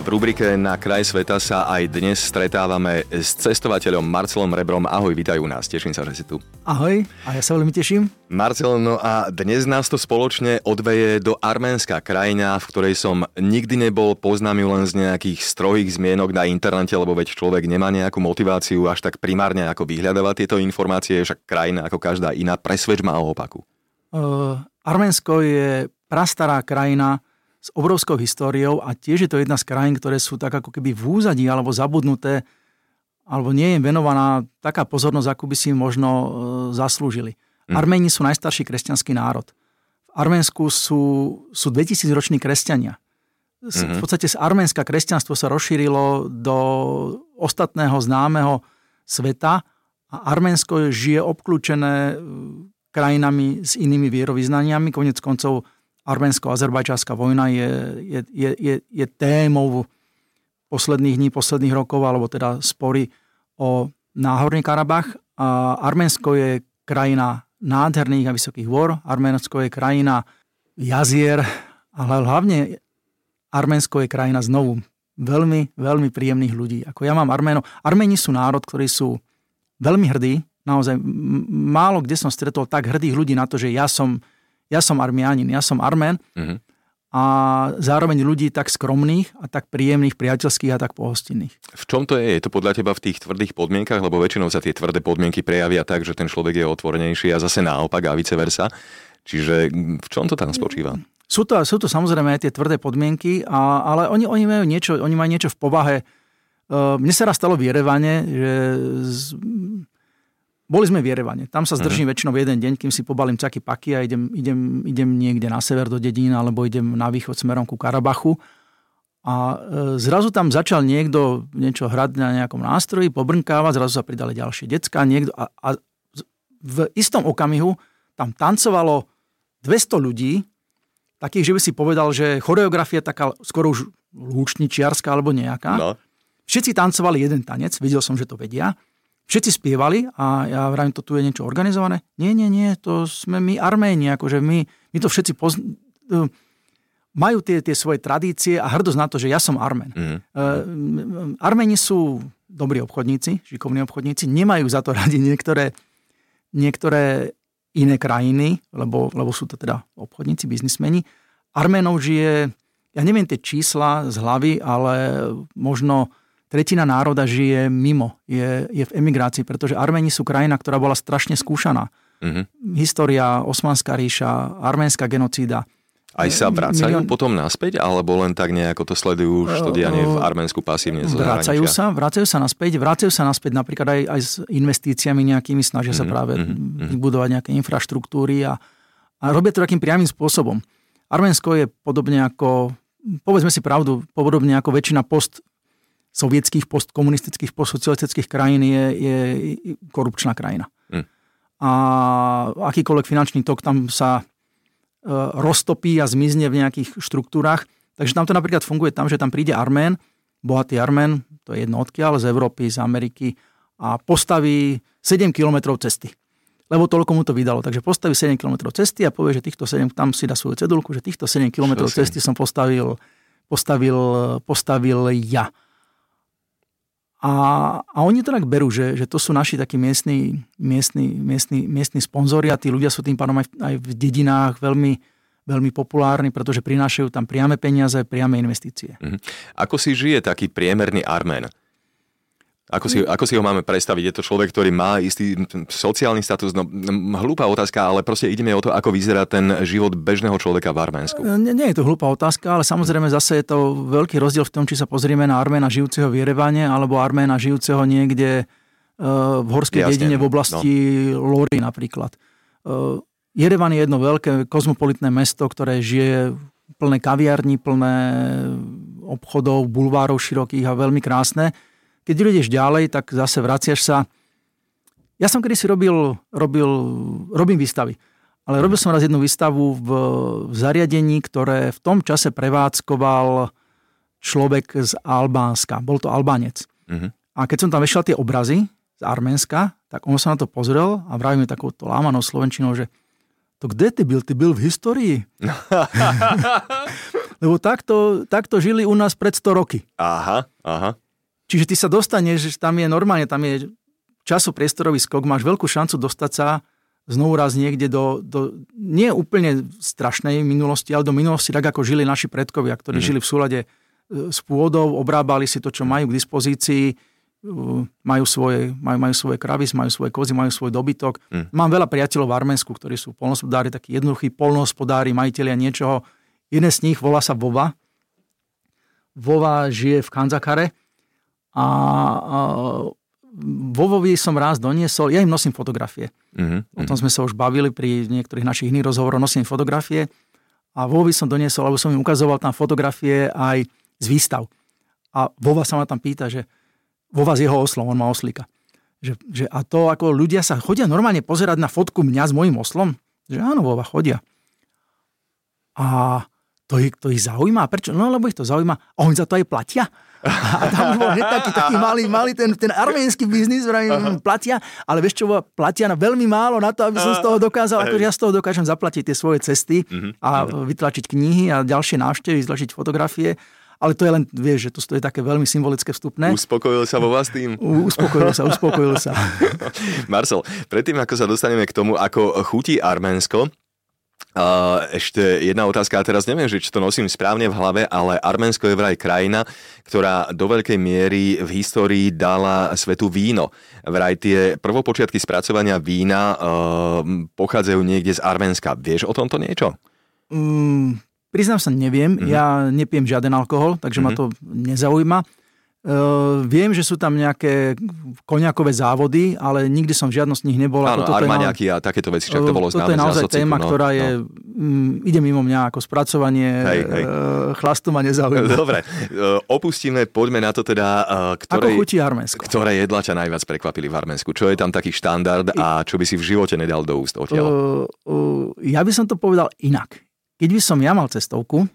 V rubrike Na kraj sveta sa aj dnes stretávame s cestovateľom Marcelom Rebrom. Ahoj, vítaj u nás. Teším sa, že si tu. Ahoj, a ja sa veľmi teším. Marcel, no a dnes nás to spoločne odveje do Arménska, krajina, v ktorej som nikdy nebol, poznám ju len z nejakých strohých zmienok na internete, lebo veď človek nemá nejakú motiváciu až tak primárne ako vyhľadávať tieto informácie, však krajina ako každá iná. Presvedč ma o opaku. Arménsko je prastará krajina, s obrovskou históriou a tiež je to jedna z krajín, ktoré sú tak ako keby v úzadí alebo zabudnuté, alebo nie je venovaná taká pozornosť, ako by si možno zaslúžili. Arméni sú najstarší kresťanský národ. V Arménsku sú 2000 roční kresťania. V podstate z Arménska kresťanstvo sa rozšírilo do ostatného známeho sveta a Arménsko žije obklúčené krajinami s inými vierovyznaniami. Koniec koncov arménsko-azerbajčanská vojna je témou posledných dní, posledných rokov, alebo teda spory o Náhorný Karabách. A Arménsko je krajina nádherných a vysokých hôr, Arménsko je krajina jazier, ale hlavne Arménsko je krajina znovu veľmi, veľmi príjemných ľudí. Ako ja mám Arménov. Arméni sú národ, ktorí sú veľmi hrdí, naozaj málo kde som stretol tak hrdých ľudí na to, že ja som Armianin, ja som Armén a zároveň ľudí tak skromných a tak príjemných, priateľských a tak pohostinných. V čom to je? Je to podľa teba v tých tvrdých podmienkach? Lebo väčšinou sa tie tvrdé podmienky prejavia tak, že ten človek je otvorenejší a zase naopak a vice versa. Čiže v čom to tam spočíva? Sú to samozrejme aj tie tvrdé podmienky, ale oni majú niečo v povahe. Mne sa raz stalo v Jerevane, že... Boli sme v Jerevane. Tam sa zdržím väčšinou jeden deň, kým si pobalím caky paky a idem niekde na sever do dedín alebo idem na východ smerom ku Karabachu. A zrazu tam začal niekto niečo hrať na nejakom nástroji, pobrnkávať, zrazu sa pridali ďalšie decká. A v istom okamihu tam tancovalo 200 ľudí, takých, že by si povedal, že choreografia taká skoro už lúčničiarska alebo nejaká. No. Všetci tancovali jeden tanec, videl som, že to vedia. Všetci spievali a ja vravím, to tu je niečo organizované. Nie, to sme my Arméni, akože my to všetci majú tie svoje tradície a hrdosť na to, že ja som Armén. Arméni sú dobrí obchodníci, šikovní obchodníci, nemajú za to radi niektoré iné krajiny, lebo sú to teda obchodníci, biznismeni. Arménov žije, ja neviem tie čísla z hlavy, ale možno... Tretina národa žije mimo, je v emigrácii, pretože Arméni sú krajina, ktorá bola strašne skúšaná. História, Osmanská ríša, arménska genocída. Aj sa vracajú potom naspäť, alebo len tak nejako to sledujú štodianie v Arménsku pasívne zo zahraničia? Vracajú sa naspäť napríklad aj s investíciami nejakými, snažia sa práve vybudovať nejaké infraštruktúry a robia to takým priamým spôsobom. Arménsko je podobne ako, povedzme si pravdu, podobne ako väčšina sovietských, postkomunistických, postsocialistických krajín je korupčná krajina. A akýkoľvek finančný tok tam sa roztopí a zmizne v nejakých štruktúrach. Takže tam to napríklad funguje tam, že tam príde Armén, bohatý Armén, to je jedno odkiaľ, z Európy, z Ameriky a postaví 7 kilometrov cesty. Lebo toľko mu to vydalo. Takže postaví 7 kilometrov cesty a povie, že tam si dá svoju cedulku, že týchto 7 kilometrov cesty som postavil ja. A oni to tak berú, že to sú naši takí miestni sponzori a tí ľudia sú tým pádom aj v dedinách veľmi, veľmi populárni, pretože prinášajú tam priame peniaze, priame investície. Ako si žije taký priemerný Armén? Ako si ho máme predstaviť? Je to človek, ktorý má istý sociálny status? No, hlúpa otázka, ale proste ideme o to, ako vyzerá ten život bežného človeka v Arménsku. Nie je to hlúpa otázka, ale samozrejme zase je to veľký rozdiel v tom, či sa pozrieme na Arména žijúceho v Jerevane alebo Arména žijúceho niekde v horskej dedine v oblasti Lory napríklad. Jerevan je jedno veľké kozmopolitné mesto, ktoré žije plné kaviarní, plné obchodov, bulvárov širokých a veľmi krásne. Keď ideš ďalej, tak zase vraciaš sa. Ja som kedysi robím výstavy, ale robil som raz jednu výstavu v zariadení, ktoré v tom čase prevádzkoval človek z Albánska. Bol to Albánec. Uh-huh. A keď som tam vešiel tie obrazy z Arménska, tak on sa na to pozrel a vraví mi takouto lámanou slovenčinou, že to kde ty byl v histórii? Lebo takto žili u nás pred 100 roky. Aha, aha. Čiže ty sa dostaneš, tam je normálne, tam je časopriestorový skok, máš veľkú šancu dostať sa znovu raz niekde do nie úplne strašnej minulosti, ale do minulosti tak, ako žili naši predkovia, ktorí žili v súlade s pôdou, obrábali si to, čo majú k dispozícii, majú svoje kravy, majú svoje kozy, majú svoj dobytok. Mm. Mám veľa priateľov v Arménsku, ktorí sú poľnohospodári, takí jednoduchí poľnohospodári, majitelia niečoho. Jeden z nich volá sa Vova. Vova žije v Kanzakare a Vovovi som raz doniesol, ja im nosím fotografie. Mm-hmm. O tom sme sa už bavili pri niektorých našich iných rozhovoroch, nosím fotografie a Vovovi som doniesol, alebo som im ukazoval tam fotografie aj z výstav. A Vova sa ma tam pýta, že vo vás jeho oslom, on má oslíka. Že a to, ako ľudia sa chodia normálne pozerať na fotku mňa s mojím oslom? Že áno, Vova, chodia. A to ich zaujíma. Prečo? No, lebo ich to zaujíma. A oni za to aj platia. A tam už bol taký malý ten arménsky biznis, platia, ale vieš čo, platia na veľmi málo na to, aby som z toho dokázal, akože ja z toho dokážem zaplatiť tie svoje cesty a vytlačiť knihy a ďalšie návštevy, vytlačiť fotografie. Ale to je len, vieš, že to je také veľmi symbolické vstupné. Uspokojil sa vo vás tým? Uspokojil sa. Marcel, predtým, ako sa dostaneme k tomu, ako chutí Arménsko, ešte jedna otázka, a teraz neviem, že či to nosím správne v hlave, ale Arménsko je vraj krajina, ktorá do veľkej miery v histórii dala svetu víno. Vraj tie prvopočiatky spracovania vína pochádzajú niekde z Arménska. Vieš o tomto niečo? Priznám sa, neviem. Mm-hmm. Ja nepijem žiaden alkohol, takže ma to nezaujíma. Viem, že sú tam nejaké koniakové závody, ale nikdy som v žiadnom z nich nebol. Áno, armáňaky a takéto veci, však to bolo známe. Toto je naozaj téma, ktorá je, ide mimo mňa ako spracovanie, hej. Chlastu ma nezaujíma. Dobre, opustíme, poďme na to teda, ktoré, ako chutí Arménsko. Ktoré jedlá ťa najviac prekvapili v Arménsku? Čo je tam taký štandard a čo by si v živote nedal do úst odtiaľ? Ja by som to povedal inak. Keď by som ja mal cestovku,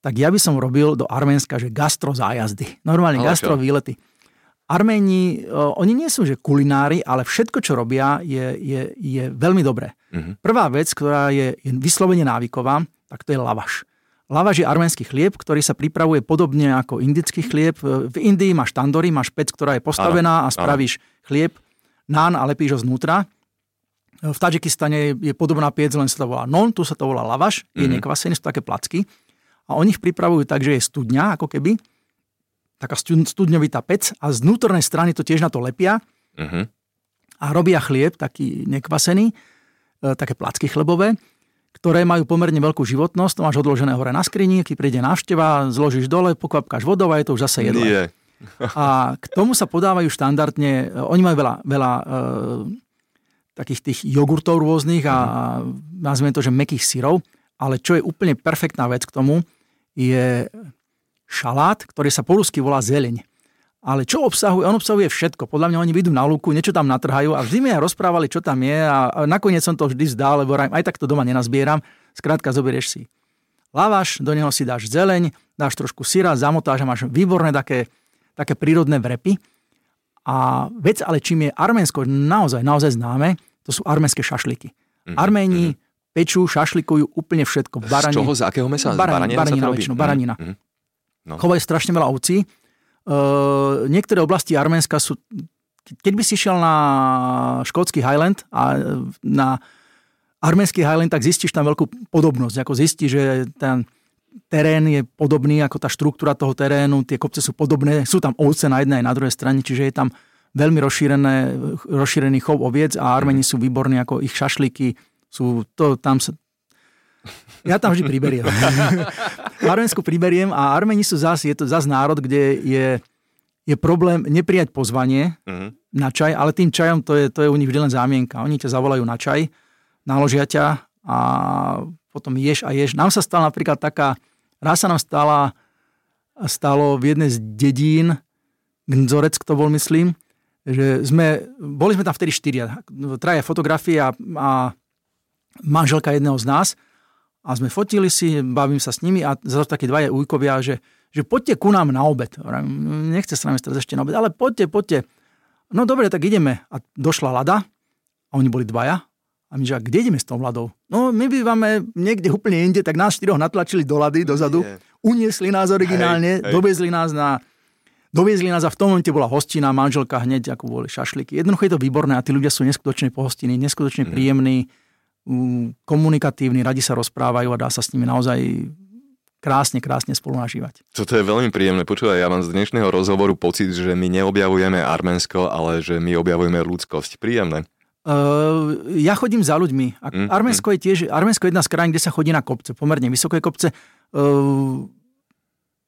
tak ja by som robil do Arménska, že gastro zájazdy. Normálne gastro výlety. Arméni, oni nie sú, že kulinári, ale všetko, čo robia, je veľmi dobré. Prvá vec, ktorá je vyslovene návyková, tak to je lavaš. Lavaš je arménsky chlieb, ktorý sa pripravuje podobne ako indický chlieb. V Indii máš tandoori, máš pec, ktorá je postavená a spravíš chlieb, nán a lepíš ho znútra. V Tadžikistane je podobná piec, len sa to volá non, tu sa to volá lavaš, je nekvasený, sú také placky. A oni ich pripravujú tak, že je studňa, ako keby, taká studňovitá pec a z vnútornej strany to tiež na to lepia a robia chlieb, taký nekvasený, také placky chlebové, ktoré majú pomerne veľkú životnosť, to máš odložené hore na skrini, keď príde návšteva, zložíš dole, pokvapkáš vodou a je to už zase jedlo. A k tomu sa podávajú štandardne, oni majú veľa takých tých jogurtov rôznych a nazvime to, že mäkkých syrov, ale čo je úplne perfektná vec k tomu, je šalát, ktorý sa po rusky volá zeleň. Ale čo obsahuje? On obsahuje všetko. Podľa mňa oni idú na lúku, niečo tam natrhajú a vždy mi aj rozprávali, čo tam je a nakoniec som to vždy vzdal, lebo aj tak to doma nenazbieram. Skrátka, zoberieš si lavaš, do neho si dáš zeleň, dáš trošku syra, zamotáš a máš výborné také prírodné vrepy. A vec, ale čím je Arménsko naozaj známe, to sú arménske šašlíky. Arméni pečú, šašlikujú úplne všetko. Z čoho, z akého mesa? Baranina. No. Chovajú strašne veľa ovcí. Niektoré oblasti Arménska sú... Keď by si šiel na škótsky Highland a na arménsky Highland, tak zistíš tam veľkú podobnosť. Ako zistíš, že ten terén je podobný, ako tá štruktúra toho terénu, tie kopce sú podobné, sú tam ovce na jednej aj na druhej strane, čiže je tam veľmi rozšírený chov oviec a Arméni sú výborní, ako ich šašlíky sú to tam sa... Ja tam vždy priberiem. Arménsku priberiem a Arméni sú je to zás národ, kde je problém neprijať pozvanie na čaj, ale tým čajom to je u nich vždy len zámienka. Oni ťa zavolajú na čaj, naložia ťa a potom ješ. Nám sa stala napríklad raz sa nám stalo v jednej z dedín Gndzoreck, to bol, myslím, že boli sme tam vtedy 4, traja fotografie a manželka jedného z nás a sme fotili si, bavím sa s nimi a zase takí dvaja ujkovia, že že poďte ku nám na obed. Nechce sa nám teraz ešte na obed, ale poďte. No dobre, tak ideme. A došla Lada a oni boli dvaja. A my, že, kde ideme s tou Ladou? No, my bývame niekde úplne inde, tak nás štyroch natlačili do Lady, dozadu. Uniesli nás originálne, hej. Doviezli nás a v tom momente bola hostina, manželka hneď, ako boli šašlíky. Jednoducho je to výborné a tí ľudia sú neskutočne pohostinní, neskutočne príjemní, komunikatívni, radi sa rozprávajú a dá sa s nimi naozaj krásne spolu nažívať. Toto je veľmi príjemné. Počúvaj, ja mám z dnešného rozhovoru pocit, že my neobjavujeme Arménsko, ale že my objavujeme ľudskosť. Príjemné. Ja chodím za ľuďmi. Arménsko je tiež, Arménsko je jedna z krajín, kde sa chodí na kopce, pomerne vysoké kopce.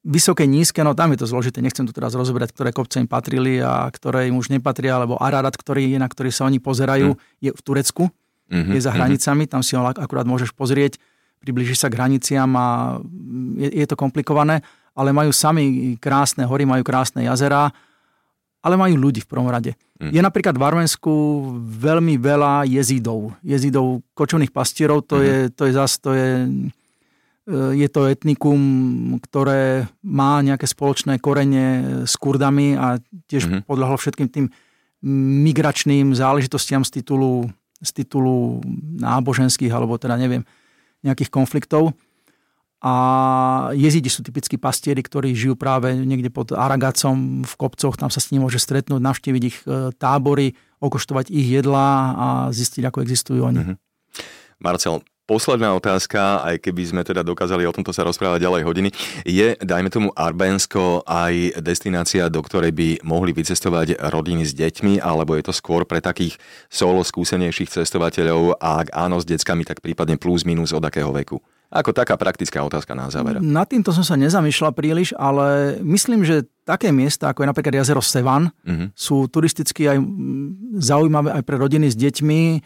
Vysoké, nízke, no tam je to zložité. Nechcem tu teraz rozoberať, ktoré kopce im patrili a ktoré im už nepatria, alebo Ararat, na ktorý sa oni pozerajú, je v Turecku, je za hranicami, tam si ho akurát môžeš pozrieť. Priblížiš sa k hraniciam a je to komplikované, ale majú sami krásne hory, majú krásne jazerá, ale majú ľudí v prvom rade. Je napríklad v Arménsku veľmi veľa jezidov, kočovných pastierov, je to etnikum, ktoré má nejaké spoločné korene s Kurdami a tiež podľahlo všetkým tým migračným záležitostiam z titulu náboženských, alebo teda neviem, nejakých konfliktov. A jezidi sú typickí pastieri, ktorí žijú práve niekde pod Aragácom v kopcoch, tam sa s nimi môže stretnúť, navštíviť ich tábory, okoštovať ich jedlá a zistiť, ako existujú oni. Marcel, posledná otázka, aj keby sme teda dokázali o tomto sa rozprávať ďalej hodiny, je, dajme tomu, Arménsko aj destinácia, do ktorej by mohli vycestovať rodiny s deťmi, alebo je to skôr pre takých solo skúsenejších cestovateľov a ak áno s deckami, tak prípadne plus minus od akého veku? Ako taká praktická otázka na záver. Nad týmto som sa nezamýšľal príliš, ale myslím, že také miesta, ako je napríklad jazero Sevan, sú turisticky aj zaujímavé aj pre rodiny s deťmi.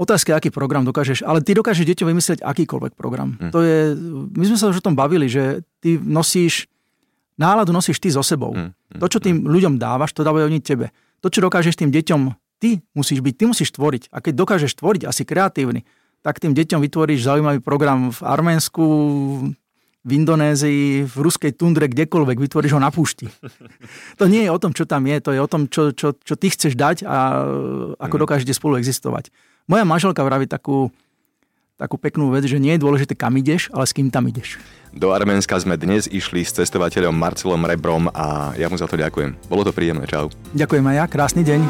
Otázka, aký program dokážeš, ale ty dokážeš deťom vymyslieť akýkoľvek program. My sme sa už o tom bavili, že ty nosíš, náladu nosíš ty so sebou. To, čo tým ľuďom dávaš, to dávajú oni tebe. To, čo dokážeš tým deťom, ty musíš byť, ty musíš tvoriť. A keď dokážeš tvoriť, asi kreatívny, tak tým deťom vytvoríš zaujímavý program v Arménsku, v Indonézii, v ruskej tundre, kdekoľvek, vytvoríš ho na púšti. To nie je o tom, čo tam je, to je o tom, čo ty chceš dať a ako dokážete spolu existovať. Moja manželka vraví takú peknú vec, že nie je dôležité, kam ideš, ale s kým tam ideš. Do Arménska sme dnes išli s cestovateľom Marcelom Rebrom a ja mu za to ďakujem. Bolo to príjemné, čau. Ďakujem aj ja, krásny deň.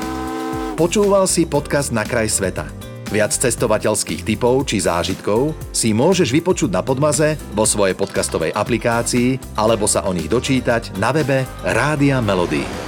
Počúval si podcast Na kraj sveta. Viac cestovateľských tipov či zážitkov si môžeš vypočuť na Podmaze vo svojej podcastovej aplikácii alebo sa o nich dočítať na webe Rádia Melody.